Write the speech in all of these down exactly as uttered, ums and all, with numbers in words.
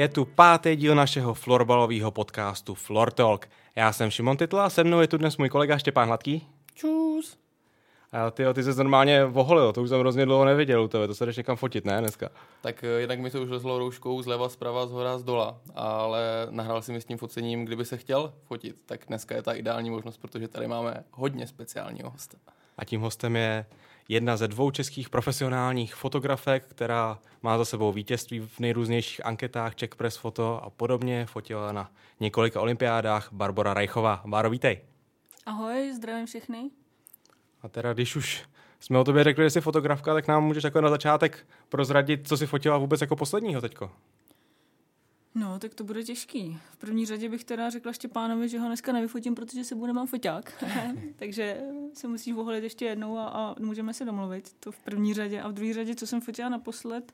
Je tu pátý díl našeho florbalového podcastu FlorTalk. Já jsem Šimon Tytl a se mnou je tu dnes můj kolega Štěpán Hladký. Čus. A tyjo, ty jsi normálně voholil, to už jsem hrozně dlouho neviděl u tebe, to se jdeš někam fotit, ne dneska? Tak jednak mi to už lezlo rouškou zleva, zprava, zhora, zdola, ale nahrál si mi s tím focením, kdyby se chtěl fotit, tak dneska je ta ideální možnost, protože tady máme hodně speciálního hosta. A tím hostem je jedna ze dvou českých profesionálních fotografek, která má za sebou vítězství v nejrůznějších anketách Czech Press Photo a podobně, fotila na několika olympiádách, Barbora Rajchová. Báro, vítej. Ahoj, zdravím všechny. A teda, když už jsme o tobě řekli, že jsi fotografka, tak nám můžeš jako na začátek prozradit, co jsi fotila vůbec jako posledního teďko. No, tak to bude těžký. V první řadě bych teda řekla Štěpánovi, že ho dneska nevyfotím, protože sebou nemám foťák. Takže se musíš voholit ještě jednou a, a můžeme se domluvit. To v první řadě. A v druhé řadě, co jsem fotila naposled,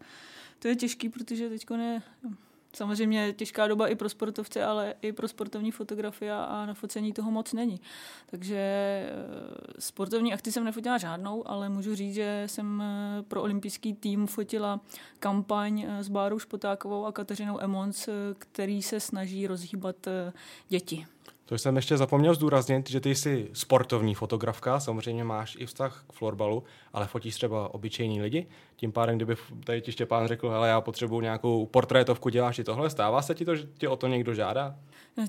to je těžký, protože teďko ne... Samozřejmě těžká doba i pro sportovce, ale i pro sportovní fotografii a na focení toho moc není. Takže sportovní akci jsem nefotila žádnou, ale můžu říct, že jsem pro olympijský tým fotila kampaň s Bárou Špotákovou a Kateřinou Emons, který se snaží rozhýbat děti. To jsem ještě zapomněl zdůraznit, že ty jsi sportovní fotografka, samozřejmě máš i vztah k florbalu, ale fotíš třeba obyčejní lidi. Tím pádem, kdyby tady ti Štěpán řekl, hele, já potřebuji nějakou portrétovku, děláš i tohle, stává se ti to, že ti o to někdo žádá?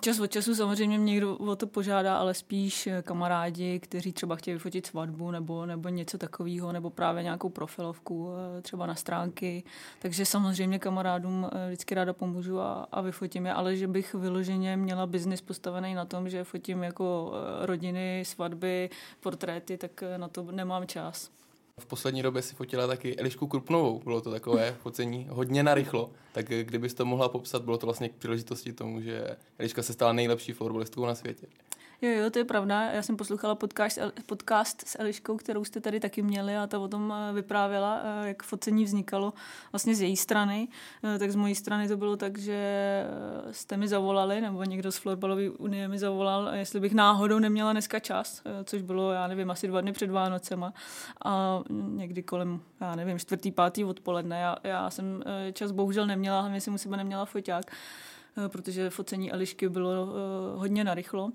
Čas od času samozřejmě mě někdo o to požádá, ale spíš kamarádi, kteří třeba chtějí vyfotit svatbu nebo, nebo něco takového, nebo právě nějakou profilovku, třeba na stránky. Takže samozřejmě kamarádům vždycky ráda pomůžu a, a vyfotím je, ale že bych vyloženě měla biznis postavený na tom, že fotím jako rodiny, svatby, portréty, tak na to nemám čas. V poslední době si fotila taky Elišku Krupnovou, bylo to takové focení hodně narychlo, tak kdybys to mohla popsat, bylo to vlastně k příležitosti tomu, že Eliška se stala nejlepší florbalistkou na světě. Jo, jo, to je pravda. Já jsem poslouchala podcast, podcast s Eliškou, kterou jste tady taky měli a ta o tom vyprávěla, jak focení vznikalo vlastně z její strany. Tak z mojí strany to bylo tak, že jste mi zavolali, nebo někdo z Florbalové unie mi zavolal, jestli bych náhodou neměla dneska čas, což bylo, já nevím, asi dva dny před Vánocema a někdy kolem, já nevím, čtvrtý, pátý odpoledne. Já, já jsem čas bohužel neměla, hlavně jsem u sebe neměla foťák, protože focení Elišky bylo hodně narychlo.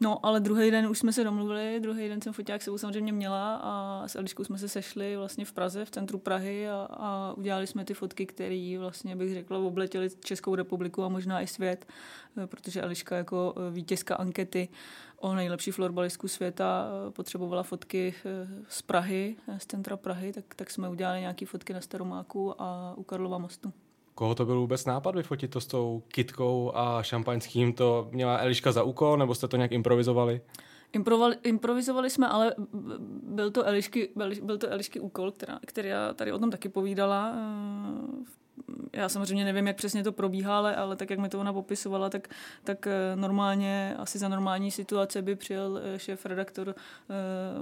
No, ale druhý den už jsme se domluvili, druhý den jsem foťák sebou samozřejmě měla a s Eliškou jsme se sešli vlastně v Praze, v centru Prahy a, a udělali jsme ty fotky, které vlastně bych řekla obletěly Českou republiku a možná i svět, protože Eliška jako vítězka ankety o nejlepší florbalistku světa potřebovala fotky z Prahy, z centra Prahy, tak, tak jsme udělali nějaké fotky na Staromáku a u Karlova mostu. Koho to byl vůbec nápad vyfotit to s tou kytkou a šampaňským? To měla Eliška za úkol, nebo jste to nějak improvizovali? Improvali, improvizovali jsme, ale byl to Elišky, byl to Elišky úkol, která, která tady o tom taky povídala. Já samozřejmě nevím, jak přesně to probíhá, ale, ale tak, jak mi to ona popisovala, tak, tak normálně, asi za normální situace by přijel šéf-redaktor eh,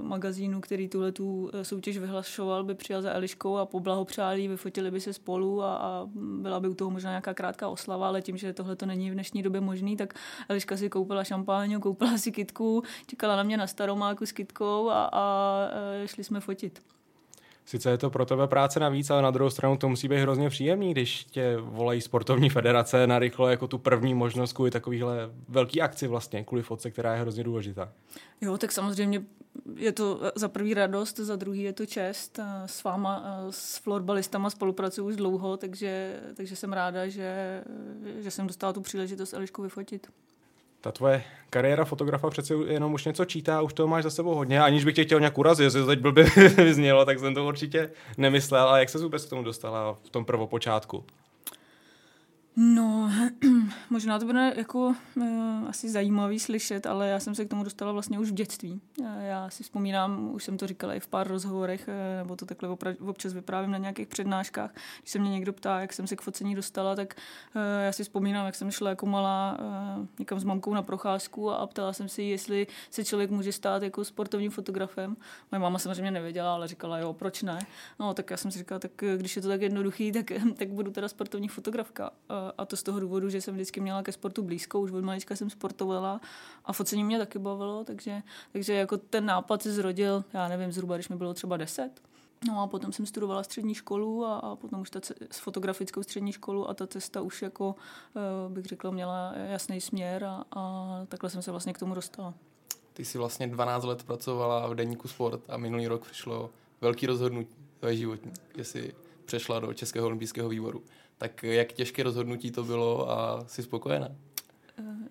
magazínu, který tuhle tu soutěž vyhlašoval, by přijel za Eliškou a poblahopřál jí, vyfotili by se spolu a, a byla by u toho možná nějaká krátká oslava, ale tím, že tohle to není v dnešní době možný, tak Eliška si koupila šampáň, koupila si kytku, čekala na mě na Staromáku s kytkou a, a šli jsme fotit. Sice je to pro tebe práce navíc, ale na druhou stranu to musí být hrozně příjemný, když tě volají sportovní federace narychlo jako tu první možnost kvůli takovýhle velký akci vlastně, kvůli fotce, která je hrozně důležitá. Jo, tak samozřejmě je to za první radost, za druhý je to čest. S váma, s florbalistama spolupracuju už dlouho, takže, takže jsem ráda, že, že jsem dostala tu příležitost Elišku vyfotit. Ta tvoje kariéra fotografa přece jenom už něco čítá, už toho máš za sebou hodně, aniž bych tě chtěl nějak urazit, jestli to teď blbě vyznělo, tak jsem to určitě nemyslel. A jak ses vůbec k tomu dostala v tom prvopočátku? No, možná to bude jako uh, asi zajímavý slyšet, ale já jsem se k tomu dostala vlastně už v dětství. Já si vzpomínám, už jsem to říkala i v pár rozhovorech, nebo to takhle opra- občas vyprávím na nějakých přednáškách. Když se mě někdo ptá, jak jsem se k focení dostala, tak uh, já si vzpomínám, jak jsem šla jako malá uh, někam s mamkou na procházku a ptala jsem si, jestli se člověk může stát jako sportovním fotografem. Moje máma samozřejmě nevěděla, ale říkala, jo, proč ne? No, tak já jsem si říkala, tak když je to tak jednoduchý, tak, tak budu teda sportovní fotografka. A to z toho důvodu, že jsem vždycky měla ke sportu blízko, už od malička jsem sportovala a focení mě taky bavilo, takže, takže jako ten nápad se zrodil, já nevím, zhruba, když mi bylo třeba deset. No a potom jsem studovala střední školu a, a potom už ta ce- s fotografickou střední školu a ta cesta už jako, bych řekla, měla jasný směr a, a takhle jsem se vlastně k tomu dostala. Ty jsi vlastně dvanáct let pracovala v deníku Sport a minulý rok přišlo velký rozhodnutí ve životě, že jsi přešla do Českého olympijského výboru. Tak jak těžké rozhodnutí to bylo a jsi spokojená?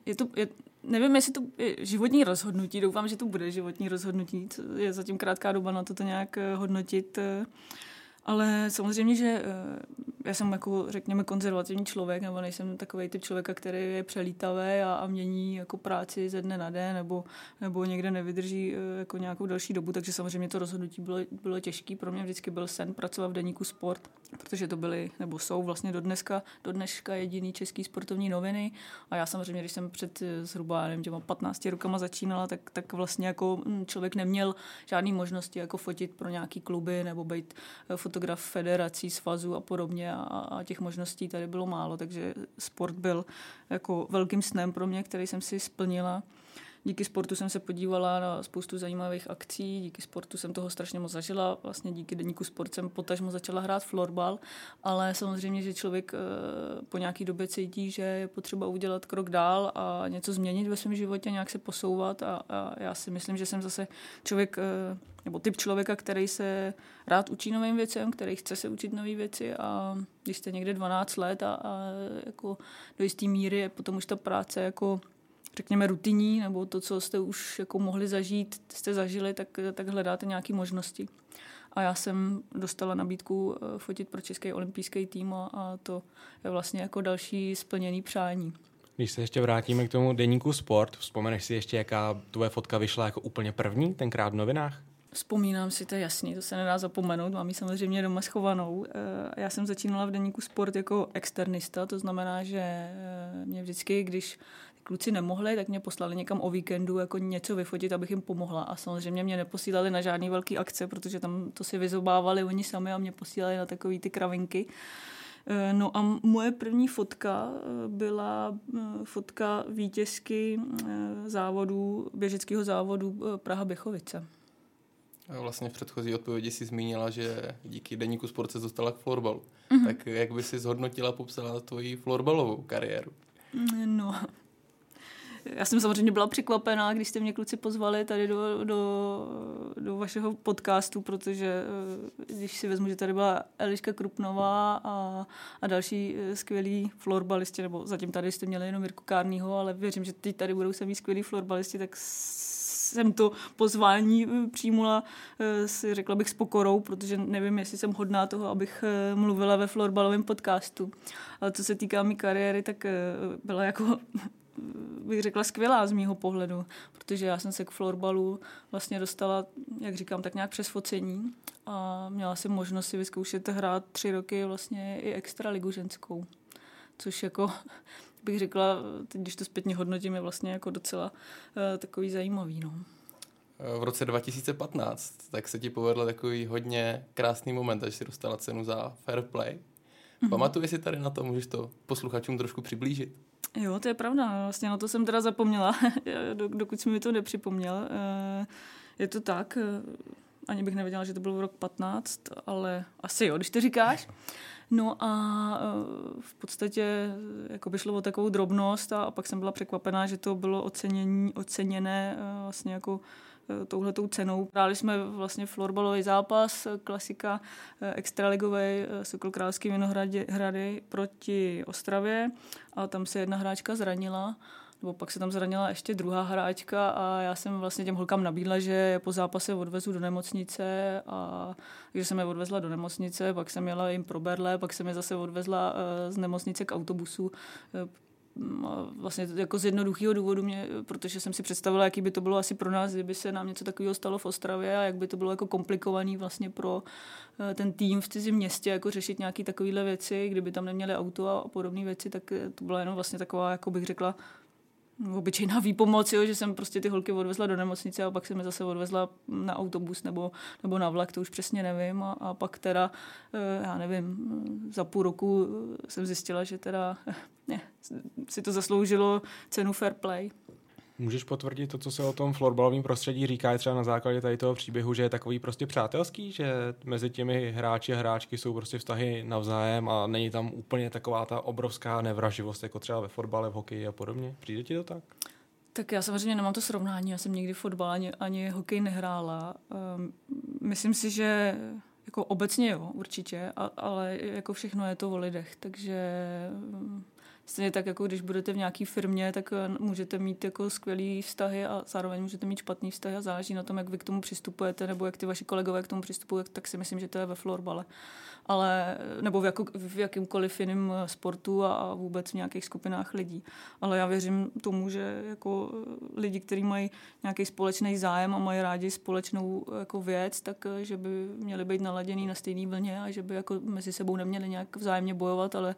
Je to... Je... Nevím, jestli to je životní rozhodnutí, doufám, že to bude životní rozhodnutí, je zatím krátká doba na to, to nějak hodnotit, ale samozřejmě, že já jsem jako, řekněme, konzervativní člověk, nebo nejsem takovej typ člověka, který je přelítavý a, a mění jako práci ze dne na den, nebo, nebo někde nevydrží jako nějakou další dobu, takže samozřejmě to rozhodnutí bylo, bylo těžké. Pro mě vždycky byl sen pracovat v deníku Sport, protože to byly, nebo jsou vlastně do dneska, do dneška jediný český sportovní noviny a já samozřejmě, když jsem před zhruba, nevím, těma patnácti rokama začínala, tak, tak vlastně jako člověk neměl žádný možnosti jako fotit pro nějaký kluby nebo být fotograf federací, svazů a podobně a, a těch možností tady bylo málo, takže sport byl jako velkým snem pro mě, který jsem si splnila. Díky sportu jsem se podívala na spoustu zajímavých akcí, díky sportu jsem toho strašně moc zažila, vlastně díky deníku Sport jsem potažmo začala hrát florbal, ale samozřejmě, že člověk po nějaký době cítí, že je potřeba udělat krok dál a něco změnit ve svém životě, nějak se posouvat a, a já si myslím, že jsem zase člověk, nebo typ člověka, který se rád učí novým věcem, který chce se učit nové věci a když jste někde dvanáct let a, a jako do jisté míry je potom už ta práce jako řekněme rutinní, nebo to, co jste už jako mohli zažít, jste zažili, tak, tak hledáte nějaké možnosti. A já jsem dostala nabídku fotit pro Český olympijský tým a, a to je vlastně jako další splněný přání. Když se ještě vrátíme k tomu deníku Sport, vzpomeneš si ještě, jaká tvoje fotka vyšla jako úplně první tenkrát v novinách? Vzpomínám si, to je jasný, to se nedá zapomenout, mám ji samozřejmě doma schovanou. Já jsem začínala v deníku Sport jako externista, to znamená, že mě vždycky, když kluci nemohli, tak mě poslali někam o víkendu jako něco vyfotit, abych jim pomohla. A samozřejmě mě neposílali na žádný velký akce, protože tam to si vyzobávali oni sami a mě posílali na takový ty kravinky. No a moje první fotka byla fotka vítězky závodu, běžeckého závodu Praha-Běchovice. Vlastně v předchozí odpovědi si zmínila, že díky deníku Sport se dostala k florbalu. Mm-hmm. Tak jak by si zhodnotila, popsala tvoji florbalovou kariéru? No... Já jsem samozřejmě byla překvapená, když jste mě kluci pozvali tady do, do, do vašeho podcastu, protože když si vezmu, že tady byla Eliška Krupnová a, a další skvělí florbalisti, nebo zatím tady jste měli jenom Mirku Kárního, ale věřím, že teď tady budou samý skvělí florbalisti, tak jsem to pozvání přijmula, si řekla bych s pokorou, protože nevím, jestli jsem hodná toho, abych mluvila ve florbalovém podcastu. Ale co se týká mý kariéry, tak byla jako... bych řekla skvělá z mýho pohledu, protože já jsem se k florbalu vlastně dostala, jak říkám, tak nějak přes focení a měla jsem možnost si vyzkoušet hrát tři roky vlastně i extraligu ženskou, což jako bych řekla, teď, když to zpětně hodnotím, je vlastně jako docela uh, takový zajímavý. No. V roce dva tisíce patnáct tak se ti povedl takový hodně krásný moment, až si dostala cenu za fair play. Mm-hmm. Pamatuješ si tady na to, můžeš to posluchačům trošku přiblížit? Jo, to je pravda. Vlastně na to jsem teda zapomněla, dokud jsi mi to nepřipomněl. Je to tak, ani bych nevěděla, že to bylo v rok patnáct, ale asi jo, když to říkáš. No a v podstatě jako by šlo o takovou drobnost a pak jsem byla překvapená, že to bylo ocenění, oceněné vlastně jako touhletou cenou. Hráli jsme vlastně florbalový zápas, klasika extraligovej Sokol Královské Vinohrady proti Ostravě a tam se jedna hráčka zranila, nebo pak se tam zranila ještě druhá hráčka a já jsem vlastně těm holkám nabídla, že po zápase odvezu do nemocnice a že jsem je odvezla do nemocnice, pak jsem jela jim pro berle, pak jsem je zase odvezla z nemocnice k autobusu. Vlastně jako z jednoduchého důvodu, mě, protože jsem si představila, jaký by to bylo asi pro nás, kdyby se nám něco takového stalo v Ostravě a jak by to bylo jako komplikovaný vlastně pro ten tým v cizím městě, jako řešit nějaké takovéhle věci, kdyby tam neměli auto a podobné věci, tak to byla jenom vlastně taková, jako bych řekla, obyčejná výpomoc, jo, že jsem prostě ty holky odvezla do nemocnice a pak jsem je zase odvezla na autobus nebo, nebo na vlak, to už přesně nevím. A, a pak teda, já nevím, za půl roku jsem zjistila, že teda ne, si to zasloužilo cenu fair play. Můžeš potvrdit to, co se o tom florbalovém prostředí říká třeba na základě tady toho příběhu, že je takový prostě přátelský, že mezi těmi hráči a hráčky jsou prostě vztahy navzájem a není tam úplně taková ta obrovská nevraživost, jako třeba ve fotbale, v hokeji a podobně? Přijde ti to tak? Tak já samozřejmě nemám to srovnání, já jsem nikdy fotbal ani, ani hokej nehrála. Um, myslím si, že jako obecně jo, určitě, a, ale jako všechno je to o lidech, takže... Um, Stejně tak, jako když budete v nějaké firmě, tak můžete mít jako skvělý vztahy a zároveň můžete mít špatný vztahy a záleží na tom, jak vy k tomu přistupujete, nebo jak ty vaši kolegové k tomu přistupují, tak si myslím, že to je ve florbale. Ale, nebo v, jako, v jakýmkoliv jiném sportu a vůbec v nějakých skupinách lidí. Ale já věřím tomu, že jako lidi, kteří mají nějaký společný zájem a mají rádi společnou jako věc, tak že by měli být naladěný na stejné vlně a že by jako mezi sebou neměli nějak vzájemně bojovat, ale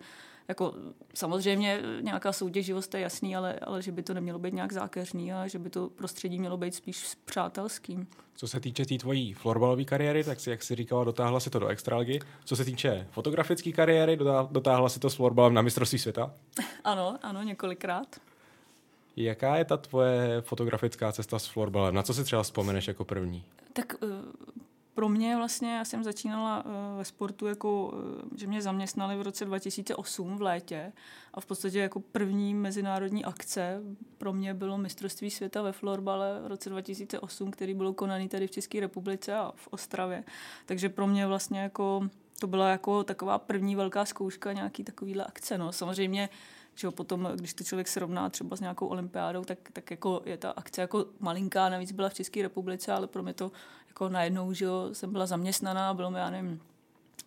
jako samozřejmě nějaká soutěživost, to je jasný, ale, ale že by to nemělo být nějak zákeřný a že by to prostředí mělo být spíš přátelským. Co se týče té tý tvojí florbalové kariéry, tak si, jak jsi říkala, dotáhla si to do extraligy. Co se týče fotografické kariéry, dotáhla si to s florbalem na mistrovství světa? Ano, ano, několikrát. Jaká je ta tvoje fotografická cesta s florbalem? Na co si třeba vzpomeneš jako první? Tak... Uh... Pro mě vlastně, já jsem začínala ve sportu, jako, že mě zaměstnali v roce dva tisíce osm v létě a v podstatě jako první mezinárodní akce pro mě bylo mistrovství světa ve florbale v roce dva tisíce osm, který bylo konaný tady v České republice a v Ostravě. Takže pro mě vlastně jako, to byla jako taková první velká zkouška nějaký takovýhle akce. No. Samozřejmě že potom, když to člověk srovná třeba s nějakou olympiádou, tak, tak jako je ta akce jako malinká, navíc byla v České republice, ale pro mě to jako najednou, že jo, jsem byla zaměstnaná, bylo mi, já nevím,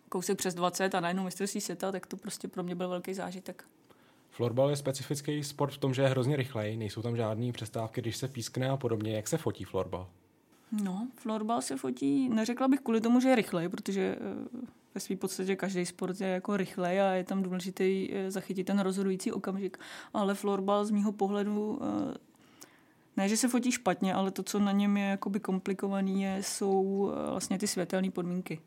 kousek přes dvacet a najednou mistrovství světa, tak to prostě pro mě byl velký zážitek. Florbal je specifický sport v tom, že je hrozně rychlej, nejsou tam žádný přestávky, když se pískne a podobně. Jak se fotí florbal? No, florbal se fotí, neřekla bych kvůli tomu, že je rychlej, protože ve své podstatě každý sport je jako rychlej a je tam důležitý zachytit ten rozhodující okamžik. Ale florbal z mýho pohledu, ne, že se fotí špatně, ale to, co na něm je jakoby komplikovaný, je, jsou vlastně ty světelné podmínky.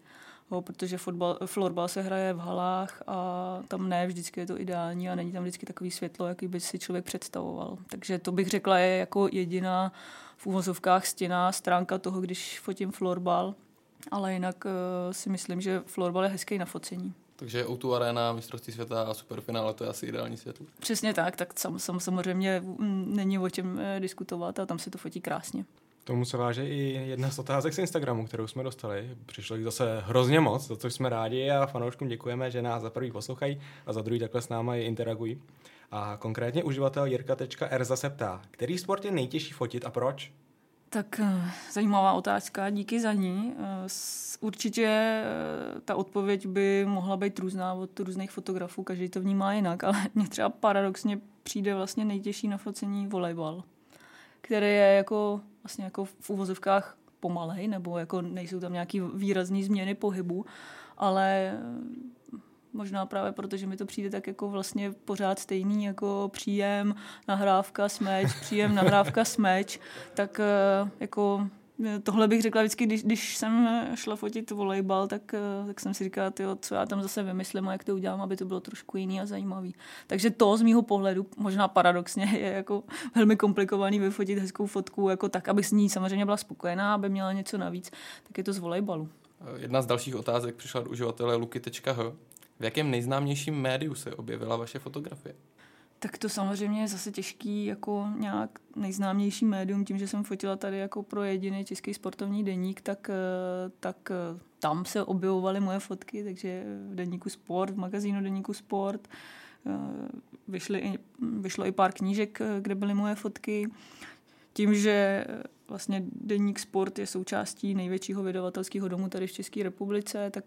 Jo, protože fotbal, florbal se hraje v halách a tam ne vždycky je to ideální a není tam vždycky takový světlo, jaký by si člověk představoval. Takže to bych řekla je jako jediná v uvozovkách stěná stránka toho, když fotím florbal, ale jinak uh, si myslím, že florbal je hezký na focení. Takže O dva Arena, mistrovství světa a superfinále, to je asi ideální světlo. Přesně tak, tak sam, sam, samozřejmě není o čem eh, diskutovat a tam se to fotí krásně. Tomu se váže i jedna z otázek z Instagramu, kterou jsme dostali. Přišlo jich zase hrozně moc, za což jsme rádi a fanouškům děkujeme, že nás za prvý poslouchají a za druhý takhle s náma i interagují. A konkrétně uživatel Jirka.r se ptá, který sport je nejtěžší fotit a proč? Tak zajímavá otázka, díky za ní. Určitě ta odpověď by mohla být různá od různých fotografů, každý to vnímá jinak, ale mně třeba paradoxně přijde vlastně nejtěžší na focení volejbal, který je jako, vlastně jako v uvozovkách pomalej, nebo jako nejsou tam nějaký výrazný změny pohybu, ale možná právě proto, že mi to přijde tak jako vlastně pořád stejný jako příjem, nahrávka, smeč, příjem, nahrávka, smeč, tak jako tohle bych řekla vždycky, když, když jsem šla fotit volejbal, tak, tak jsem si říkala, tyjo, co já tam zase vymyslím a jak to udělám, aby to bylo trošku jiný a zajímavý. Takže to z mýho pohledu, možná paradoxně, je jako velmi komplikovaný vyfotit hezkou fotku, jako tak, aby s ní samozřejmě byla spokojená, aby měla něco navíc, tak je to z volejbalu. Jedna z dalších otázek přišla od uživatele Luky.h. V jakém nejznámějším médiu se objevila vaše fotografie? Tak to samozřejmě je zase těžký jako nějak nejznámější médium. Tím, že jsem fotila tady jako pro jediný Český sportovní deník, tak, tak tam se objevovaly moje fotky, takže v deníku Sport, v magazínu deníku Sport. Vyšly i, vyšlo i pár knížek, kde byly moje fotky. Tím, že vlastně deník Sport je součástí největšího vydavatelského domu tady v České republice, tak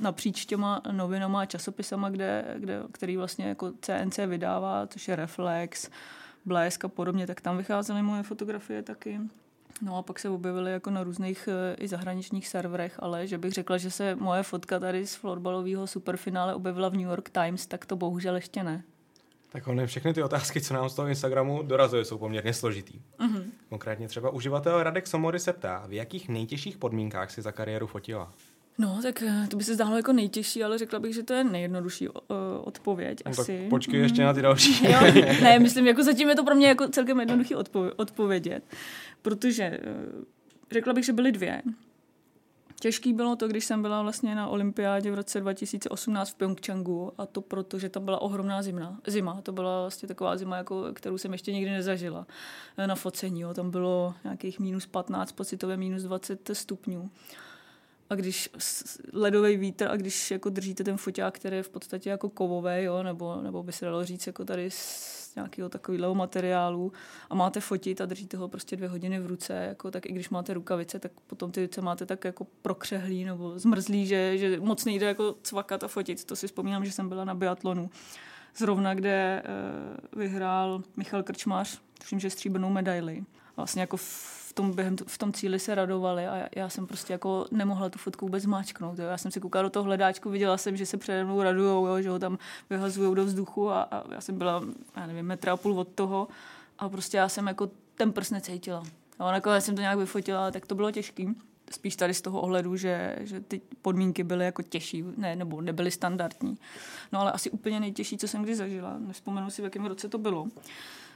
napříč těma novinama a časopisama, kde, kde, který vlastně jako C N C vydává, což je Reflex, Blesk a podobně, tak tam vycházely moje fotografie taky. No a pak se objevily jako na různých i zahraničních serverech, ale že bych řekla, že se moje fotka tady z florbalového superfinále objevila v New York Times, tak to bohužel ještě ne. Tak ony všechny ty otázky, co nám z toho Instagramu dorazily, jsou poměrně složitý. Mm-hmm. Konkrétně třeba uživatel Radek Somory se ptá, v jakých nejtěžších podmínkách si za kariéru fotila? No, tak to by se zdálo jako nejtěžší, ale řekla bych, že to je nejjednodušší uh, odpověď no, asi. Tak počkej ještě mm. na ty další. Jo, ne, myslím, jako zatím je to pro mě jako celkem jednoduchý odpo- odpovědět, protože uh, řekla bych, že byly dvě. Těžký bylo to, když jsem byla vlastně na olympiádě v roce dva tisíce osmnáct v Pyeongchangu, a to proto, že tam byla ohromná zima. Zima, to byla vlastně taková zima, jako, kterou jsem ještě nikdy nezažila na focení. Jo. Tam bylo nějakých minus patnáct, pocitově minus dvacet stupňů. A když ledový vítr a když jako držíte ten foťák, který je v podstatě jako kovový, jo, nebo, nebo by se dalo říct jako tady z nějakého takového materiálu, a máte fotit a držíte ho prostě dvě hodiny v ruce, jako, tak i když máte rukavice, tak potom ty ruce máte tak jako prokřehlý nebo zmrzlý, že, že moc nejde jako cvakat a fotit. To si vzpomínám, že jsem byla na biatlonu zrovna, kde e, vyhrál Michal Krčmář, tuším, že stříbrnou medaili. Vlastně jako v tom, během, v tom cíli se radovali a já, já jsem prostě jako nemohla tu fotku vůbec zmáčknout. Jo. Já jsem si koukala do toho hledáčku, viděla jsem, že se přede mnou radujou, jo, že ho tam vyhazujou do vzduchu a, a já jsem byla, já nevím, metra a půl od toho a prostě já jsem jako ten prst necítila. Jo, nakonec jsem to nějak vyfotila, tak to bylo těžký. Spíš tady z toho ohledu, že, že ty podmínky byly jako těžší, ne, nebo nebyly standardní. No ale asi úplně nejtěžší, co jsem kdy zažila. Nevzpomenu si, v jakém roce to bylo.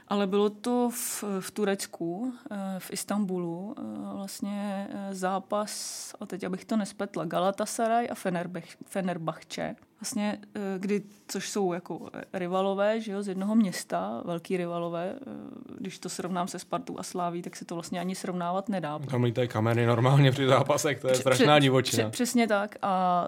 Ale bylo to v, v Turecku, v Istanbulu, vlastně zápas, a teď abych to nespletla, Galatasaray a Fenerbahçe, vlastně, kdy, což jsou jako rivalové, že jo, z jednoho města, velký rivalové, když to srovnám se Spartou a Sláví, tak se to vlastně ani srovnávat nedá. Tam lítají kamery normálně při zápasech, to je strašná divočina. Přesně tak a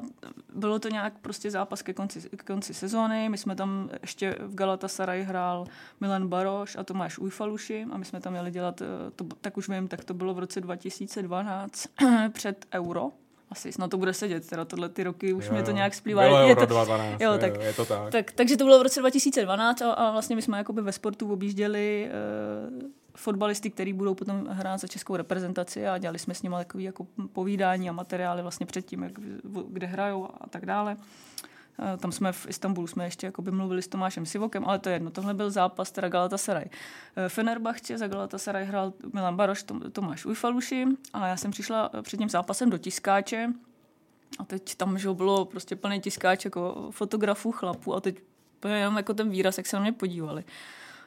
bylo to nějak prostě zápas ke konci, ke konci sezóny, my jsme tam ještě v Galatasaray hrál Milan Baroš a Tomáš Ujfaluši a my jsme tam jeli dělat, to, tak už vím, tak to bylo v roce dva tisíce dvanáct před Euro. Asi snad to bude sedět, teda tohle ty roky už jo, mě to nějak splývá. Bylo Euro dvacet dvanáct, jo, tak, je to tak. tak. Takže to bylo v roce dva tisíce dvanáct a, a vlastně my jsme jakoby ve sportu objížděli e, fotbalisty, který budou potom hrát za českou reprezentaci a dělali jsme s nimi takové jako povídání a materiály vlastně předtím, jak, kde hrajou a tak dále. E, tam jsme v Istanbulu jsme ještě jakoby mluvili s Tomášem Sivokem, ale to je jedno. Tohle byl zápas teda Galatasaray. E, Fenerbahçe, za Galatasaray hrál Milan Baroš, Tom, Tomáš Ujfaluši a já jsem přišla před tím zápasem do tiskáče a teď tam že bylo prostě plný tiskáč jako fotografů, chlapů a teď jenom jako ten výraz, jak se na mě podívali.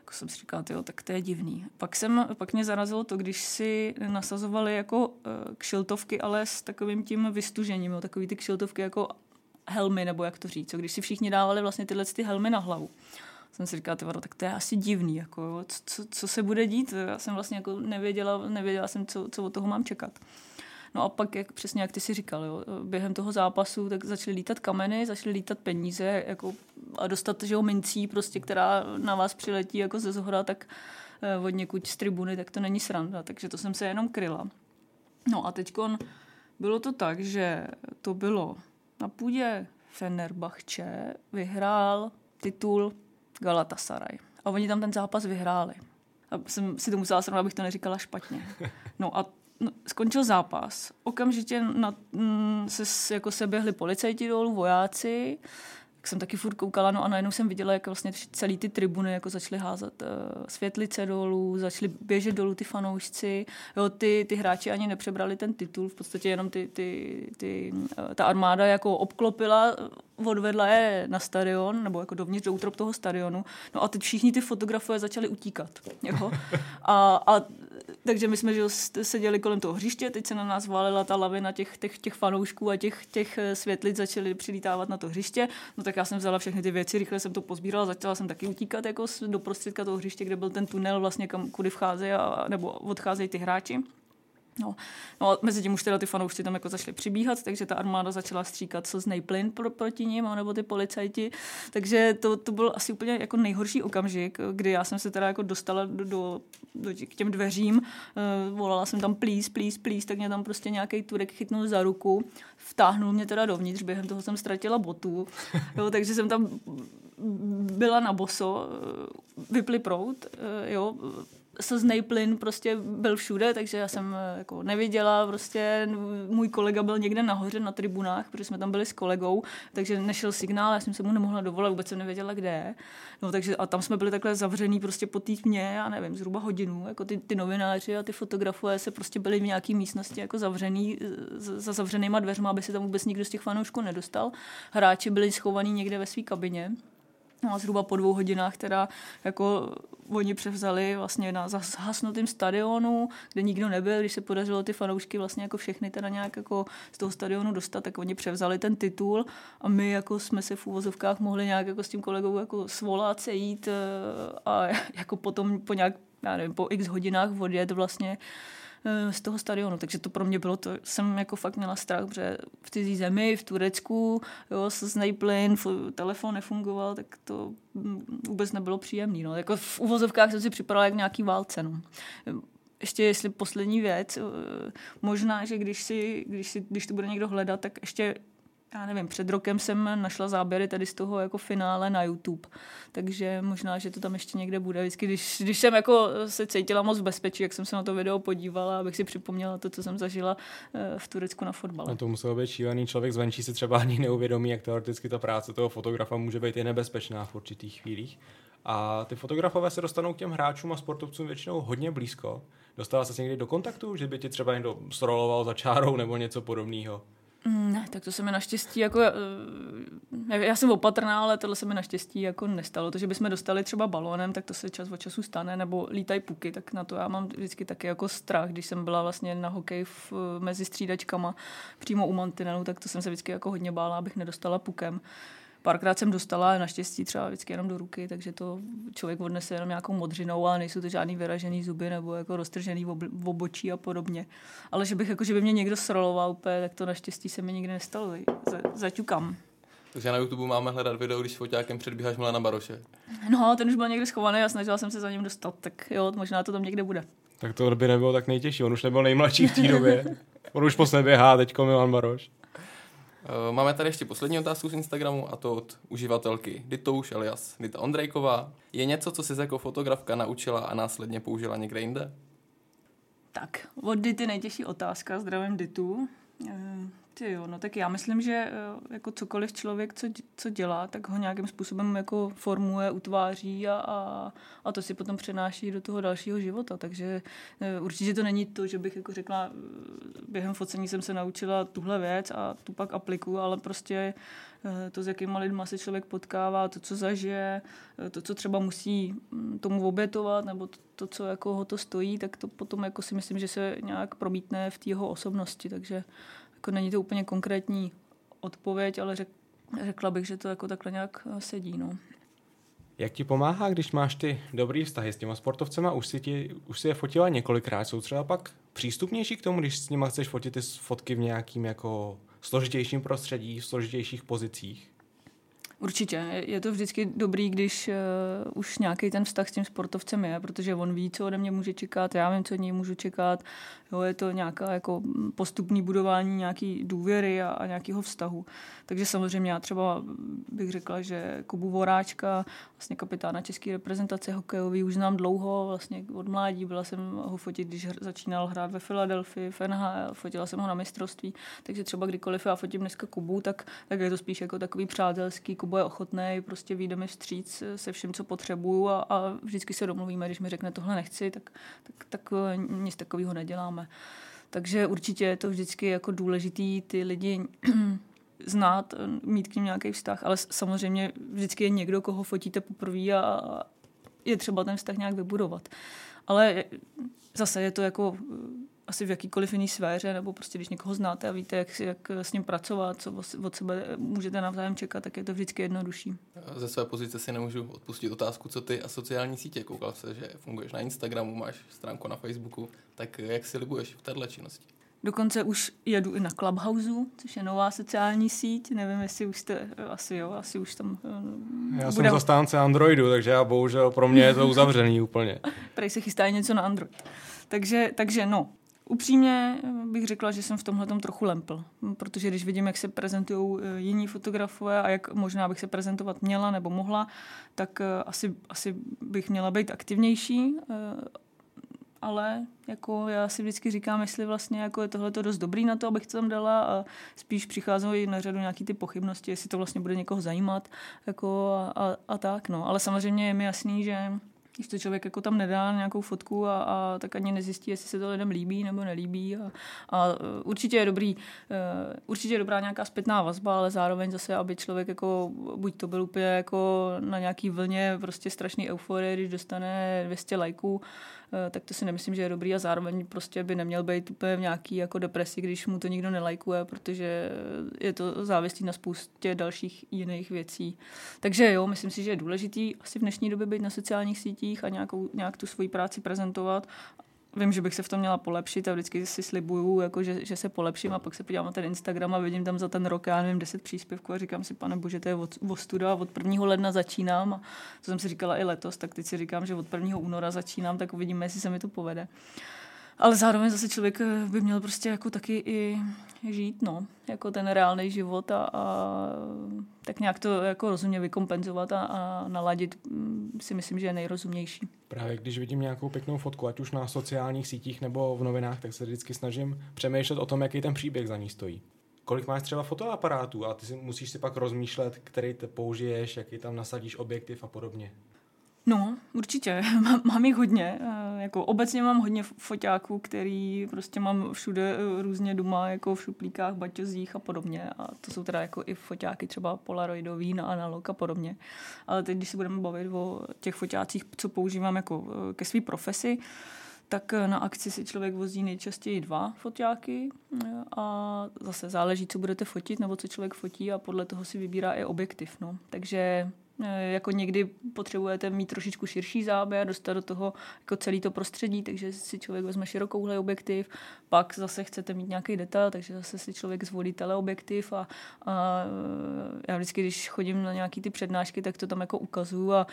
Jako jsem si říkala, tyjo, tak to je divný. Pak, jsem, pak mě zarazilo to, když si nasazovali jako kšiltovky, ale s takovým tím vystužením, jo, takový ty kšiltovky jako helmy, nebo jak to říct, co? Když si všichni dávali vlastně tyhle ty helmy na hlavu. Jsem si říkala, tyvaro, tak to je asi divný, jako, co, co, co se bude dít, já jsem vlastně jako nevěděla, nevěděla jsem, co, co od toho mám čekat. No a pak, jak, přesně jak ty si říkal, jo, během toho zápasu, tak začaly lítat kameny, začaly lítat peníze jako, a dostat že jo, mincí, prostě, která na vás přiletí jako ze zhora, tak eh, od někud z tribuny, tak to není sranda, takže to jsem se jenom kryla. No a teďkon bylo to tak, že to bylo na půdě Fenerbahçe vyhrál titul Galatasaray. A oni tam ten zápas vyhráli. A jsem si to musela srovnat, abych to neříkala špatně. No a no, skončil zápas. Okamžitě na, mm, se jako se běhli policajti dolů, vojáci. Tak jsem taky furt koukala, no a najednou jsem viděla, jak vlastně celý ty tribuny jako začaly házet uh, světlice dolů, začaly běžet dolů ty fanoušci. Jo, ty, ty hráči ani nepřebrali ten titul, v podstatě jenom ty, ty, ty, uh, ta armáda jako obklopila, odvedla je na stadion, nebo jako dovnitř do útrop toho stadionu. No a teď všichni ty fotografové začali utíkat. Jako. A, a, takže my jsme že, seděli kolem toho hřiště, teď se na nás válila ta lavina těch, těch, těch fanoušků a těch, těch světlic začaly přilítávat na to hřiště. No tak já jsem vzala všechny ty věci, rychle jsem to pozbírala, začala jsem taky utíkat jako do prostředka toho hřiště, kde byl ten tunel vlastně, kam, kudy vcházejí a, nebo odcházejí ty hráči. No, no a mezi tím už teda ty fanoušci tam jako začali přibíhat, takže ta armáda začala stříkat slznej plyn pro, proti nim, nebo ty policajti, takže to, to byl asi úplně jako nejhorší okamžik, kdy já jsem se teda jako dostala do, do, do, k těm dveřím, uh, volala jsem tam please, please, please, tak mě tam prostě nějaký Turek chytnul za ruku, vtáhnul mě teda dovnitř, během toho jsem ztratila botu, jo, takže jsem tam byla na boso, vyply proud, jo, slznej plyn prostě byl všude, takže já jsem jako neviděla, prostě můj kolega byl někde nahoře na tribunách, protože jsme tam byli s kolegou, takže nešel signál, já jsem se mu nemohla dovolat, vůbec jsem nevěděla, kde je. No, takže a tam jsme byli takhle zavřený prostě po té tmě, já nevím, zhruba hodinu, jako ty, ty novináři a ty fotografové se prostě byli v nějaký místnosti jako zavřený, za zavřenýma dveřma, aby se tam vůbec nikdo z těch fanoušků nedostal. Hráči byli schovaní někde ve své kabině. No a zhruba po dvou hodinách teda jako oni převzali vlastně na zhasnutým stadionu, kde nikdo nebyl, když se podařilo ty fanoušky vlastně jako všechny teda nějak jako z toho stadionu dostat, tak oni převzali ten titul a my jako jsme se v úvozovkách mohli nějak jako s tím kolegou jako svolat, sejít a jako potom po nějak, já nevím, po x hodinách odjet vlastně z toho stadionu, takže to pro mě bylo to, jsem jako fakt měla strach, protože v cizí zemi, v Turecku, jo, slznej plyn, telefon nefungoval, tak to vůbec nebylo příjemný, no, jako v uvozovkách jsem si připadala jak nějaký válce, no. Ještě jestli poslední věc, možná, že když si, když si, když to bude někdo hledat, tak ještě já nevím, před rokem jsem našla záběry tady z toho jako finále na YouTube, takže možná, že to tam ještě někde bude. Vždycky, když, když jsem jako se cítila moc v bezpečí, jak jsem se na to video podívala, abych si připomněla to, co jsem zažila v Turecku na fotbale. No to muselo být šílený, člověk zvenčí si třeba ani neuvědomí, jak teoreticky ta práce toho fotografa může být i nebezpečná v určitých chvílích. A ty fotografové se dostanou k těm hráčům a sportovcům většinou hodně blízko. Dostala se někdy do kontaktu, že by ti třeba někdo stroloval za čárou nebo něco podobného? Ne, tak to se mi naštěstí, jako, já jsem opatrná, ale tohle se mi naštěstí jako nestalo. To, že bychom dostali třeba balónem, tak to se čas od času stane, nebo lítají puky, tak na to já mám vždycky taky jako strach. Když jsem byla vlastně na hokeji v, mezi střídačkama přímo u mantinelu, tak to jsem se vždycky jako hodně bála, abych nedostala pukem. Párkrát jsem dostala, ale naštěstí třeba vždycky jenom do ruky, takže to člověk odnese jenom nějakou modřinou, ale nejsou to žádný vyražený zuby nebo jako roztržený v obočí a podobně. Ale že bych jako, že by mě někdo sroloval úplně, tak to naštěstí se mi nikdy nestalo. Zaťukám. Takže na YouTube máme hledat video, když s foťákem předbíháš Milana Baroše. No, ten už byl někde schovaný a snažila jsem se za ním dostat, tak jo, možná to tam někde bude. Tak to by nebylo tak nejtěžší, on už nebyl nejmladší v té době. On už po sebe běhá teďko Milan Baroš. Máme tady ještě poslední otázku z Instagramu a to od uživatelky Ditouš alias Dita Ondrejková. Je něco, co jsi jako fotografka naučila a následně použila někde jinde? Tak, od Dity nejtěžší otázka, zdravím Ditu. Ty jo, no tak já myslím, že jako cokoliv člověk, co, co dělá, tak ho nějakým způsobem jako formuje, utváří a, a, a to si potom přenáší do toho dalšího života. Takže určitě to není to, že bych jako řekla, během focení jsem se naučila tuhle věc a tu pak aplikuju, ale prostě to, s jakýma lidma se člověk potkává, to, co zažije, to, co třeba musí tomu obětovat, nebo to, to co jako ho to stojí, tak to potom jako si myslím, že se nějak promítne v té jeho osobnosti, takže jako není to úplně konkrétní odpověď, ale řek, řekla bych, že to jako takhle nějak sedí. No. Jak ti pomáhá, když máš ty dobrý vztahy s těma sportovcema? Už si, ti, už si je fotila několikrát. Jsou třeba pak přístupnější k tomu, když s nima chceš fotit ty fotky v nějakým jako složitějším prostředí, v složitějších pozicích? Určitě. Je to vždycky dobrý, když uh, už nějaký ten vztah s tím sportovcem je, protože on ví, co ode mě může čekat, já vím, co od něj můžu čekat. Jo, je to nějaká jako postupné budování nějaký důvěry a, a nějakého vztahu. Takže samozřejmě já třeba bych řekla, že Kubu Voráčka, vlastně kapitána české reprezentace hokejový, už znám dlouho, vlastně od mládí. Byla jsem ho fotit, když hr, začínal hrát ve Filadelfii, v N H L, fotila jsem ho na mistrovství. Takže třeba kdykoliv já fotím dneska Kubu, tak, tak je to spíš jako takový přátelský, Kubo je ochotný, prostě vyjde mi vstříc se vším, co potřebuju a, a vždycky se domluvíme, když mi řekne tohle nechci, tak, tak, tak nic takového neděláme. Takže určitě je to vždycky jako důležitý ty lidi znát, mít k nim nějaký vztah, ale samozřejmě vždycky je někdo, koho fotíte poprvé a je třeba ten vztah nějak vybudovat. Ale zase je to jako asi v jakýkoliv jiný sféře, nebo prostě když někoho znáte a víte, jak, jak s ním pracovat, co od sebe můžete navzájem čekat, tak je to vždycky jednodušší. Ze své pozice si nemůžu odpustit otázku, co ty a sociální sítě. Koukal se, že funguješ na Instagramu, máš stránku na Facebooku, tak jak si libuješ v této činnosti? Dokonce už jedu i na Clubhouse, což je nová sociální síť. Nevím, jestli už jste, asi jo, asi už tam uh, Já bude... jsem zastánce Androidu, takže já bohužel pro mě je to uzavřený úplně. Prej se chystá něco na Android. Takže, takže no. Upřímně bych řekla, že jsem v tomhletom trochu lempl, protože když vidím, jak se prezentují jiní fotografové a jak možná bych se prezentovat měla nebo mohla, tak asi, asi bych měla být aktivnější. ale jako já si vždycky říkám, jestli vlastně jako je tohle dost dobrý na to, abych to tam dala, a spíš přicházejí na řadu nějaký ty pochybnosti, jestli to vlastně bude někoho zajímat jako a, a, a tak. No. Ale samozřejmě je mi jasný, že když to člověk jako tam nedá nějakou fotku a, a tak ani nezjistí, jestli se to lidem líbí nebo nelíbí. A, a určitě je dobrý, určitě je dobrá nějaká zpětná vazba, ale zároveň zase, aby člověk jako, buď to byl úplně jako na nějaký vlně prostě strašný euforie, když dostane dvě stě lajků, tak to si nemyslím, že je dobrý, a zároveň prostě by neměl být úplně v nějaký jako depresi, když mu to nikdo nelajkuje, protože je to závislý na spoustě dalších jiných věcí. Takže jo, myslím si, že je důležitý asi v dnešní době být na sociálních sítích a nějakou, nějak tu svoji práci prezentovat. Vím, že bych se v tom měla polepšit a vždycky si slibuju, jako že, že se polepším, a pak se podívám na ten Instagram a vidím tam za ten rok, já nevím, deset příspěvků a říkám si, pane bože, to je ostuda, od prvního ledna začínám, a to jsem si říkala i letos, tak teď si říkám, že od prvního února začínám, tak uvidíme, jestli se mi to povede. Ale zároveň zase člověk by měl prostě jako taky i žít, no, jako ten reálný život a, a tak nějak to jako rozumně vykompenzovat a, a naladit, si myslím, že je nejrozumnější. Právě když vidím nějakou pěknou fotku, ať už na sociálních sítích nebo v novinách, tak se vždycky snažím přemýšlet o tom, jaký ten příběh za ní stojí. Kolik máš třeba fotoaparátů a ty si, musíš si pak rozmýšlet, který ty použiješ, jaký tam nasadíš objektiv a podobně. No, určitě. Mám jich hodně. Jako obecně mám hodně foťáků, který prostě mám všude různě doma, jako v šuplíkách, baťozích a podobně. A to jsou teda jako i foťáky třeba polaroidový na analog a podobně. Ale teď, když se budeme bavit o těch foťácích, co používám jako ke své profesi, tak na akci si člověk vozí nejčastěji dva foťáky, a zase záleží, co budete fotit nebo co člověk fotí, a podle toho si vybírá i objektiv. No. Takže jako někdy potřebujete mít trošičku širší záběr, dostat do toho jako celý to prostředí, takže si člověk vezme širokouhlý objektiv, pak zase chcete mít nějaký detail, takže zase si člověk zvolí teleobjektiv, a, a já vždycky, když chodím na nějaký ty přednášky, tak to tam jako ukazuju, a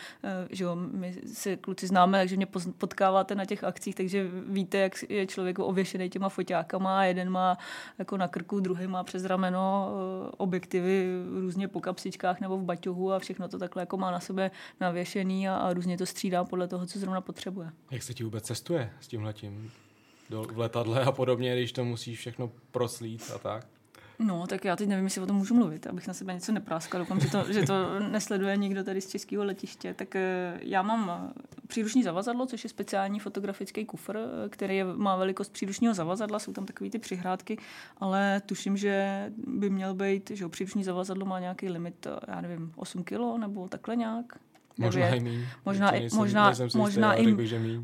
že jo, my se kluci známe, takže mě potkáváte na těch akcích, takže víte, jak je člověk ověšený těma foťákama, jeden má jako na krku, druhý má přes rameno objektivy různě po kapsičkách nebo v baťohu, a všechno to tak jako má na sebe navěšený, a, a různě to střídá podle toho, co zrovna potřebuje. Jak se ti vůbec cestuje s tímhletím? Do, v letadle a podobně, když to musíš všechno proslít a tak? No, tak já teď nevím, jestli o tom můžu mluvit, abych na sebe něco nepráskal. Doufám, že to, že to nesleduje nikdo tady z českého letiště. Tak já mám příruční zavazadlo, což je speciální fotografický kufr, který je, má velikost příručního zavazadla, jsou tam takové ty přihrádky, ale tuším, že by měl být, že příruční zavazadlo má nějaký limit, já nevím, osm kilo nebo takhle nějak. Možná i míň. Možná, možná, možná,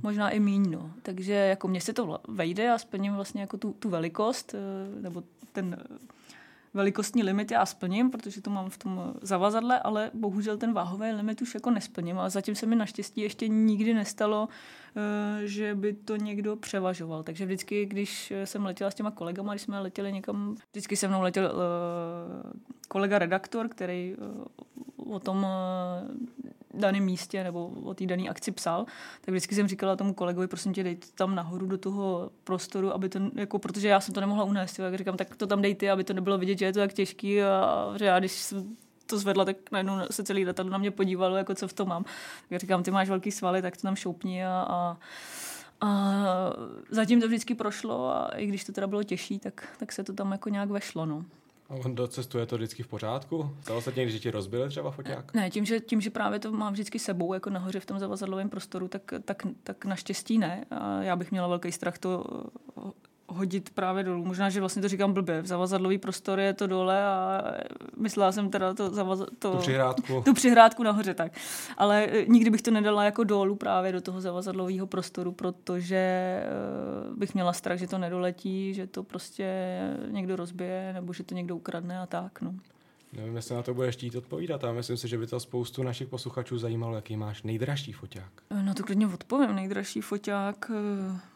možná i míň, no. Takže jako mně se to vejde a splním vlastně jako tu, tu velikost, nebo ten velikostní limit já splním, protože to mám v tom zavazadle, ale bohužel ten váhový limit už jako nesplním, a zatím se mi naštěstí ještě nikdy nestalo, že by to někdo převažoval. Takže vždycky, když jsem letěla s těma kolegama, když jsme letěli někam, vždycky se mnou letěl kolega redaktor, který o tom daném místě nebo o té dané akci psal, tak vždycky jsem říkala tomu kolegovi, prosím tě, dejte tam nahoru do toho prostoru, aby to, jako, protože já jsem to nemohla unést, jak říkám, tak to tam dejte, aby to nebylo vidět, že je to tak těžký, a že já, když jsem to zvedla, tak najednou se celý letadlo na mě podívalo, jako co v tom mám. Tak já říkám, ty máš velký svaly, tak to tam šoupni, a, a, a zatím to vždycky prošlo, a i když to teda bylo těžší, tak, tak se to tam jako nějak vešlo, no. Docestuje to vždycky v pořádku? Stalo se někdy, že ti rozbili třeba foťák? Ne, tím že, tím, že právě to mám vždycky sebou, jako nahoře v tom zavazadlovém prostoru, tak, tak, tak naštěstí ne. A já bych měla velký strach to hodit právě dolů. Možná, že vlastně to říkám blbě. V zavazadlový prostor je to dole, a myslela jsem teda to zavaz... to, tu, přihrádku. tu přihrádku nahoře, tak. Ale nikdy bych to nedala jako dolů právě do toho zavazadlového prostoru, protože bych měla strach, že to nedoletí, že to prostě někdo rozbije nebo že to někdo ukradne a tak, no. Nevím, jestli na to budeš chtít odpovídat, a myslím si, že by to spoustu našich posluchačů zajímalo, jaký máš nejdražší foťák. No to klidně odpovím. Nejdražší foťák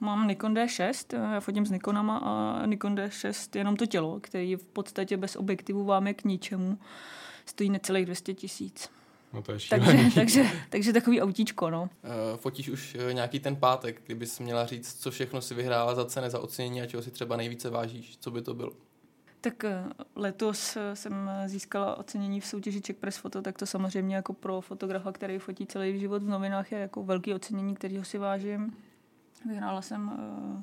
mám Nikon D šest, já fotím s Nikonama, a Nikon D šest jenom to tělo, který v podstatě bez objektivu vám je k ničemu, stojí necelých dvě stě tisíc. No to je takže, takže, takže takový autíčko, no. Uh, fotíš už nějaký ten pátek, kdybys měla říct, co všechno si vyhrála za ceny, za ocenění a čeho si třeba nejvíce vážíš, co by to bylo? Tak letos jsem získala ocenění v soutěži Czech Press Photo, tak to samozřejmě jako pro fotografa, který fotí celý život v novinách, je jako velký ocenění, kterýho si vážím. Vyhrála jsem uh,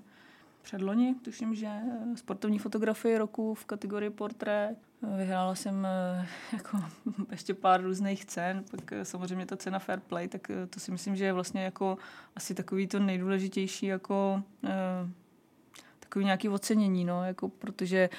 předloni, tuším, že sportovní fotografii roku v kategorii portrét. Vyhrála jsem uh, jako ještě pár různých cen, pak samozřejmě ta cena Fair Play, tak to si myslím, že je vlastně jako asi takový to nejdůležitější jako uh, takový nějaký ocenění, no, jako protože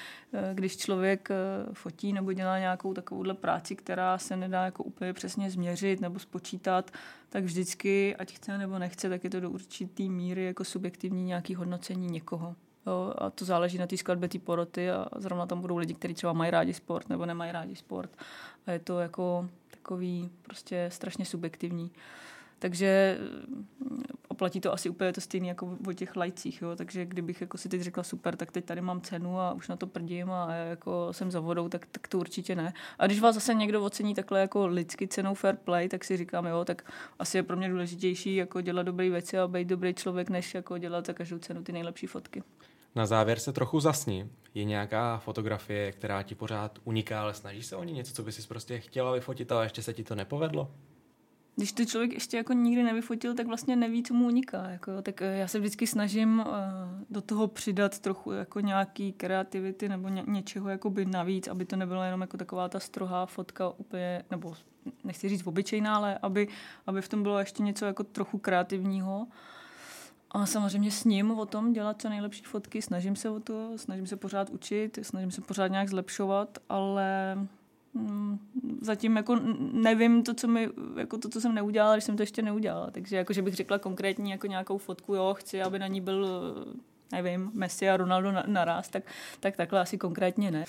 když člověk fotí nebo dělá nějakou takovouhle práci, která se nedá jako úplně přesně změřit nebo spočítat, tak vždycky, ať chce nebo nechce, tak je to do určitý míry jako subjektivní nějaký hodnocení někoho. Jo, a to záleží na té skladbě té poroty a zrovna tam budou lidi, kteří třeba mají rádi sport nebo nemají rádi sport. A je to jako takový prostě strašně subjektivní. Takže oplatí to asi úplně to stejné jako o těch lajcích, jo? Takže kdybych jako si teď řekla super, tak teď tady mám cenu a už na to prdím a jako jsem za vodou, tak, tak to určitě ne. A když vás zase někdo ocení takhle jako lidsky cenou fair play, tak si říkám, jo, tak asi je pro mě důležitější jako dělat dobré věci a být dobrý člověk, než jako dělat za každou cenu ty nejlepší fotky. Na závěr se trochu zasní. Je nějaká fotografie, která ti pořád uniká, ale snažíš se o ní něco, co by si prostě chtěla vyfotit, ale ještě se ti to nepovedlo? Když to člověk ještě jako nikdy nevyfotil, tak vlastně neví, co mu uniká. Jako. Tak já se vždycky snažím do toho přidat trochu jako nějaký kreativity nebo ně, něčeho jakoby navíc, aby to nebyla jenom jako taková ta strohá fotka úplně, nebo nechci říct obyčejná, ale aby, aby v tom bylo ještě něco jako trochu kreativního. A samozřejmě s ním o tom dělat co nejlepší fotky, snažím se o to, snažím se pořád učit, snažím se pořád nějak zlepšovat, ale... zatím jako nevím to, co mi, jako to, co jsem neudělala, když jsem to ještě neudělala. Takže jako, že bych řekla konkrétní jako nějakou fotku, jo, chci, aby na ní byl, nevím, Messi a Ronaldo naraz, tak, tak takhle asi konkrétně ne.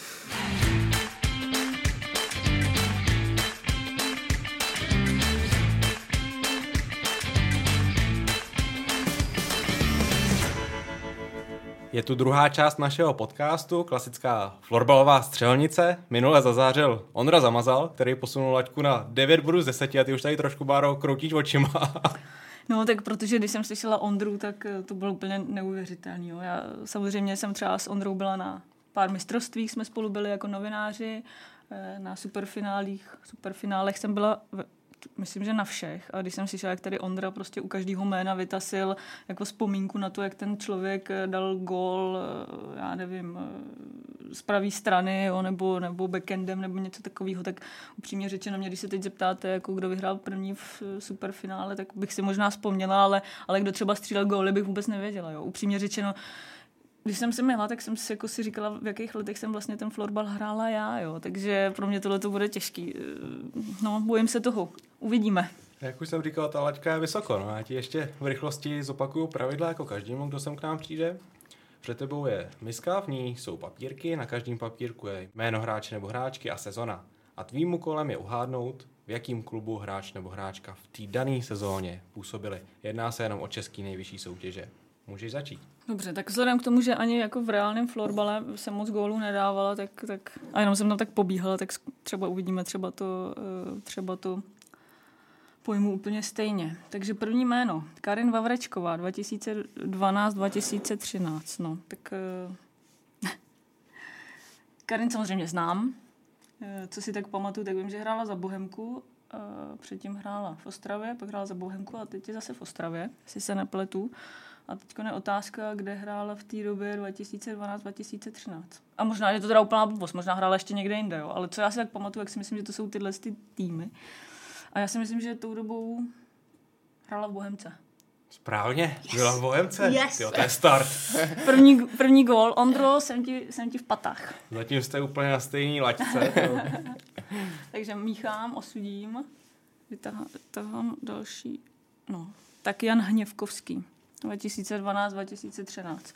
Je tu druhá část našeho podcastu, klasická florbalová střelnice. Minule zazářil Ondra Zamazal, který posunul laťku na devět bodů z deseti a ty už tady trošku, Báro, kroutíš očima. No tak protože když jsem slyšela Ondru, tak to bylo úplně neuvěřitelný. Jo. Já samozřejmě jsem třeba s Ondrou byla na pár mistrovstvích, jsme spolu byli jako novináři, na superfinálích, superfinálech jsem byla... v... myslím, že na všech. A když jsem slyšela, jak tady Ondra prostě u každého jména vytasil jako vzpomínku na to, jak ten člověk dal gól, já nevím, z pravé strany, jo, nebo, nebo backendem, nebo něco takového, tak upřímně řečeno mě, když se teď zeptáte, jako kdo vyhrál první v superfinále, tak bych si možná vzpomněla, ale, ale kdo třeba střílel góly, bych vůbec nevěděla. Jo. Upřímně řečeno, když jsem se měla, tak jsem si, jako si říkala, v jakých letech jsem vlastně ten florbal hrála já, jo. Takže pro mě tohle to bude těžký. No, bojím se toho. Uvidíme. Jak už jsem říkal, ta laťka je vysoko. No, já ti ještě v rychlosti zopakuju pravidla jako každému, kdo sem k nám přijde. Před tebou je miska, v ní jsou papírky, na každém papírku je jméno hráče nebo hráčky a sezona. A tvým úkolem je uhádnout, v jakém klubu hráč nebo hráčka v té dané sezóně působili. Jedná se jenom o český nejvyšší soutěže. Můžeš začít. Dobře, tak vzhledem k tomu, že ani jako v reálném florbale jsem moc gólů nedávala, tak, tak a jenom jsem tam tak pobíhala, tak třeba uvidíme, třeba to, třeba to pojmu úplně stejně. Takže první jméno, Karin Vavrečková, dva tisíce dvanáct dva tisíce třináct. No, tak Karin samozřejmě znám. Co si tak pamatuju, tak vím, že hrála za Bohemku, předtím hrála v Ostravě, pak hrála za Bohemku a teď je zase v Ostravě, jestli se nepletu. A teďko je otázka, kde hrála v té době dva tisíce dvanáct dva tisíce třináct. A možná je to teda úplná blbost, možná hrála ještě někde jinde, jo. Ale co já si tak pamatuju, jak si myslím, že to jsou tyhle ty týmy. A já si myslím, že tou dobou hrála v Bohemce. Správně, yes. Byla v Bohemce. Yes. Jo, to je start. První, první gól. Ondro, jsem ti, jsem ti v patách. Zatím jste úplně na stejný laťce. Takže míchám, osudím. Vytahám další. No, tak Jan Hněvkovský. dva tisíce dvanáct dva tisíce třináct.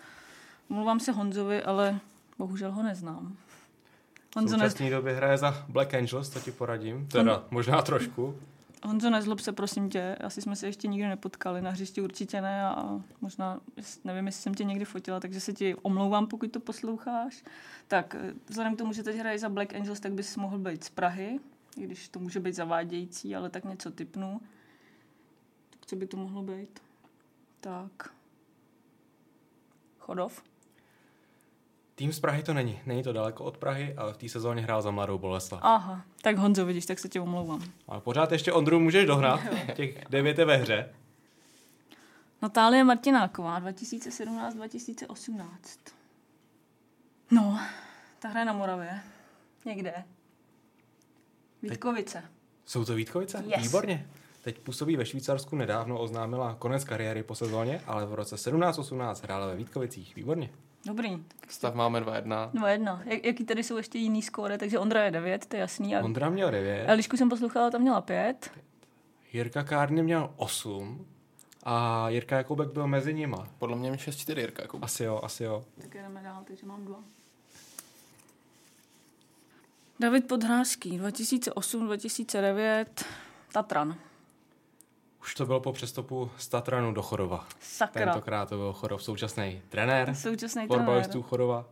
Mluvám se Honzovi, ale bohužel ho neznám. Honzo, v současné nez... době hraje za Black Angels, to ti poradím. Teda Hon... možná trošku. Honzo, nezlob se, prosím tě. Asi jsme se ještě nikdy nepotkali. Na hřišti určitě ne a možná, nevím, jestli jsem tě někdy fotila, takže se ti omlouvám, pokud to posloucháš. Tak, vzhledem k tomu, že teď hraje za Black Angels, tak bys mohl být z Prahy, i když to může být zavádějící, ale tak něco tipnu. Tak co by to mohlo být? Tak. Chodov? Tým z Prahy to není. Není to daleko od Prahy, ale v té sezóně hrál za Mladou Boleslav. Aha, tak Honzo, vidíš, tak se tě omlouvám. Ale pořád ještě Ondru můžeš dohnat. Těch devět je ve hře. Natálie Martináková, dva tisíce sedmnáct dva tisíce osmnáct. No, ta hra na Moravě. Někde. Vítkovice. Teď jsou to Vítkovice? Yes. Výborně. Teď působí ve Švýcarsku, nedávno oznámila konec kariéry po sezóně, ale v roce sedmnáct osmnáct hrála ve Vítkovicích. Výborně. Dobrý. Tak stav máme dva jedna. dva jedna. Jak, jaký tady jsou ještě jiný skóre, takže Ondra je devět, to je jasný. A Ondra měl devět. Elišku jsem poslouchala, tam měla pět. Jirka Kárně měl osm. A Jirka Jakoubek byl mezi nima. Podle mě mi šest čtyři Jirka Jakoubek. Asi jo, asi jo. Tak jdeme dál, takže mám dva. David Podhráský, dva tisíce osm dva tisíce devět, Tatran. Už to bylo po přestupu z Tatranu do Chorova. Sakra. Tentokrát to byl Chorov, současný trenér. Současný trenér. Florbalistů Chorova.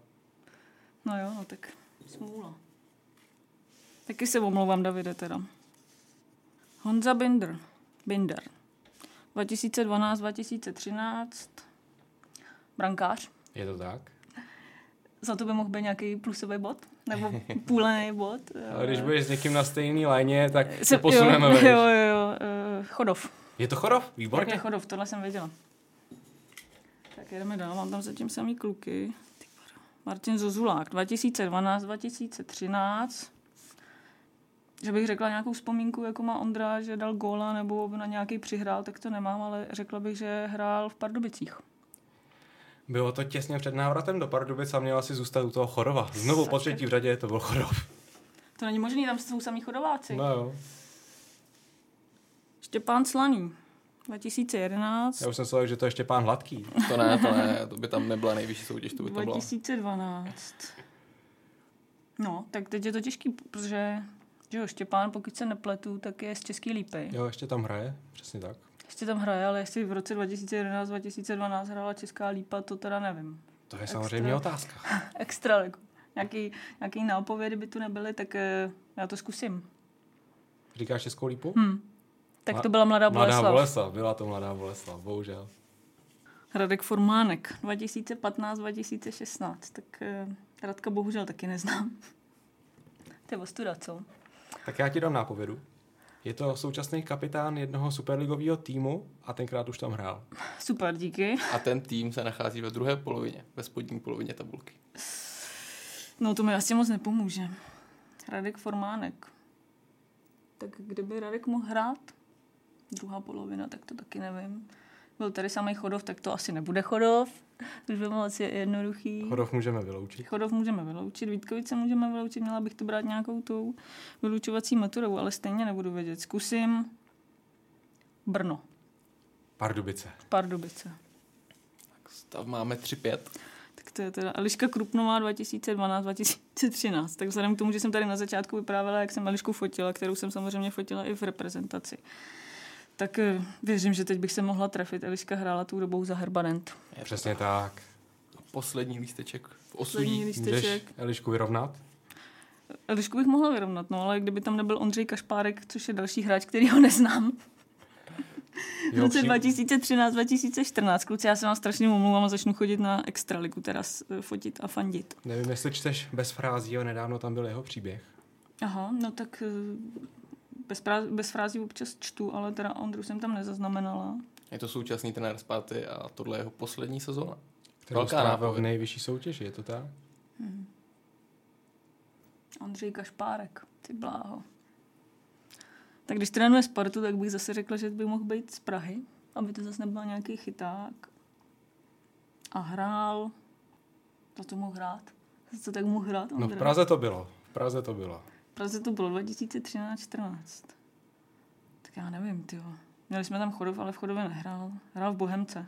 No jo, no tak smůla. Taky se omlouvám, Davide, teda. Honza Binder. Binder. dva tisíce dvanáct dva tisíce třináct. Brankář. Je to tak? Za to by mohl být nějaký plusový bod? Nebo půlený bod? Ale když budeš s někým na stejný lajně, tak se posuneme. Jo, jo, jo. Chodov. Je to Chodov? Výborně. Je to Chodov, tohle jsem věděla. Tak jdeme dál, mám tam zatím samý kluky. Martin Zozulák, dva tisíce dvanáct dva tisíce třináct. Že bych řekla nějakou vzpomínku, jako má Ondra, že dal góla nebo na nějaký přihrál, tak to nemám, ale řekla bych, že hrál v Pardubicích. Bylo to těsně před návratem do Pardubic a měla si zůstat u toho Chorova. Znovu Sakra. Po třetí v řadě to byl Chorov. To není možný, tam jsou samý Chodováci. No jo. Štěpán Slaný, dva tisíce jedenáct. Já už jsem slyšel, že to je Štěpán Hladký. To ne, to ne, to by tam nebyla nejvyšší soutěž, to by to bylo. dva tisíce dvanáct. No, tak teď je to těžký, protože že jo, Štěpán, pokud se nepletu, tak je z Český Lípy. Jo, ještě tam hraje, přesně tak. Ještě tam hraje, ale jestli v roce dva tisíce jedenáct dva tisíce dvanáct hrála Česká Lípa, to teda nevím. To je extra, samozřejmě otázka. Extra, jako. Nějaký, nějaký nápovědy by tu nebyly, tak uh, já to zkusím. Říkáš Českou Lípu? Hmm. Tak to byla Mladá Boleslav. Mladá Boleslav, byla to Mladá Boleslav, bohužel. Radek Formánek, dva tisíce patnáct dva tisíce šestnáct, tak uh, Radka bohužel taky neznám. To je ostuda, co? Tak já ti dám nápovědu. Je to současný kapitán jednoho superligového týmu a tenkrát už tam hrál. Super, díky. A ten tým se nachází ve druhé polovině, ve spodní polovině tabulky. No to mi asi moc nepomůže. Radek Formánek. Tak kdyby Radek mohl hrát? Druhá polovina, tak to taky nevím. Byl tady samý Chodov, tak to asi nebude Chodov. Už byl moc jednoduchý. Chodov můžeme vyloučit. Chodov můžeme vyloučit, Vítkovice můžeme vyloučit, měla bych to brát nějakou tou vyloučovací metodou, ale stejně nebudu vědět. Zkusím Brno. Pardubice. Pardubice. Tak stav máme tři pět. Tak to je teda Eliška Krupnová dva tisíce dvanáct dva tisíce třináct. Tak vzhledem k tomu, že jsem tady na začátku vyprávěla, jak jsem Elišku fotila, kterou jsem samozřejmě fotila i v reprezentaci. Tak věřím, že teď bych se mohla trefit. Eliška hrála tu dobou za Herbanent. Přesně tak. Poslední lísteček v osudí. Můžeš Elišku vyrovnat? Elišku bych mohla vyrovnat, no, ale kdyby tam nebyl Ondřej Kašpárek, což je další hráč, který ho neznám. V roce dva tisíce třináct dva tisíce čtrnáct. Kluci, já se vám strašně omlouvám a začnu chodit na extraligu teraz fotit a fandit. Nevím, jestli čteš Bez frází, ale nedávno tam byl jeho příběh. Aha, no tak... Bez, prá- bez frází občas čtu, ale teda Ondru jsem tam nezaznamenala. Je to současný trenér Sparty a tohle je jeho poslední sezóna. Kterou strávil v nejvyšší soutěži, je to tak? Hmm. Ondřej Kašpárek, ty bláho. Tak když trénuje Spartu, tak bych zase řekla, že by mohl být z Prahy, aby to zase nebyl nějaký chyták. A hrál, za to mohl hrát. Za to tak mohl hrát, Ondra. No v Praze to bylo, v Praze to bylo. Praze to bylo dva tisíce třináct čtrnáct. Tak já nevím, tyjo. Měli jsme tam Chodov, ale v Chodově nehrál. Hrál v Bohemce.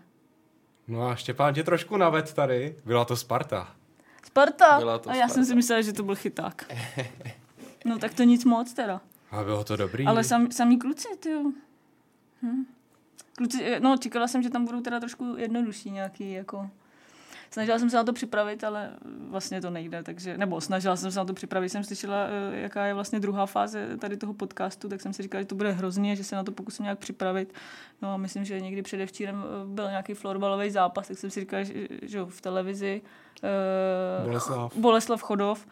No a Štěpán tě trošku naved tady. Byla to Sparta. Sparta? Byla to a já Sparta. Jsem si myslela, že to byl chyták. No tak to nic moc teda. A bylo to dobrý. Ale sam, samý kluci, tyjo. Hm. Kluci, no čekala jsem, že tam budou teda trošku jednodušší nějaký, jako... Snažila jsem se na to připravit, ale vlastně to nejde, takže, nebo snažila jsem se na to připravit, jsem slyšela, jaká je vlastně druhá fáze tady toho podcastu, tak jsem si říkala, že to bude hrozný a že se na to pokusím nějak připravit. No a myslím, že někdy předevčírem byl nějaký florbalový zápas, tak jsem si říkala, že, že v televizi eh, Boleslav. Boleslav Chodov,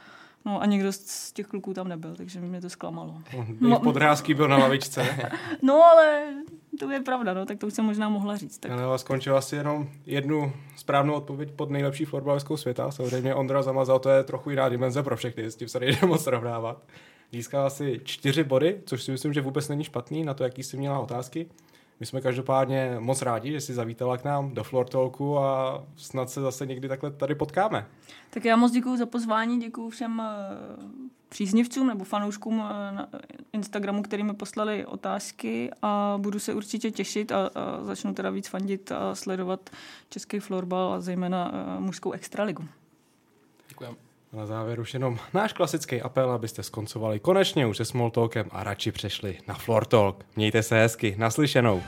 No a nikdo z těch kluků tam nebyl, takže mě to zklamalo. David Podhráský byl na lavičce. No ale to je pravda, no, tak to už jsem možná mohla říct. Tak. No, skončila si jenom jednu správnou odpověď pod nejlepší florbalovskou světa. Samozřejmě Ondra zamazal, to je trochu jiná dimenze pro všechny, s tím se nejde moc srovnávat. Získala si čtyři body, což si myslím, že vůbec není špatný na to, jaký jsi měla otázky. My jsme každopádně moc rádi, že jsi zavítala k nám do FlorTalku a snad se zase někdy takhle tady potkáme. Tak já moc děkuju za pozvání, děkuju všem příznivcům nebo fanouškům na Instagramu, který mi poslali otázky, a budu se určitě těšit a, a začnu teda víc fandit a sledovat český florbal a zejména mužskou extraligu. Děkujeme. Na závěr už jenom náš klasický apel, abyste skoncovali konečně už se small talkem a radši přešli na floor talk. Mějte se hezky, naslyšenou.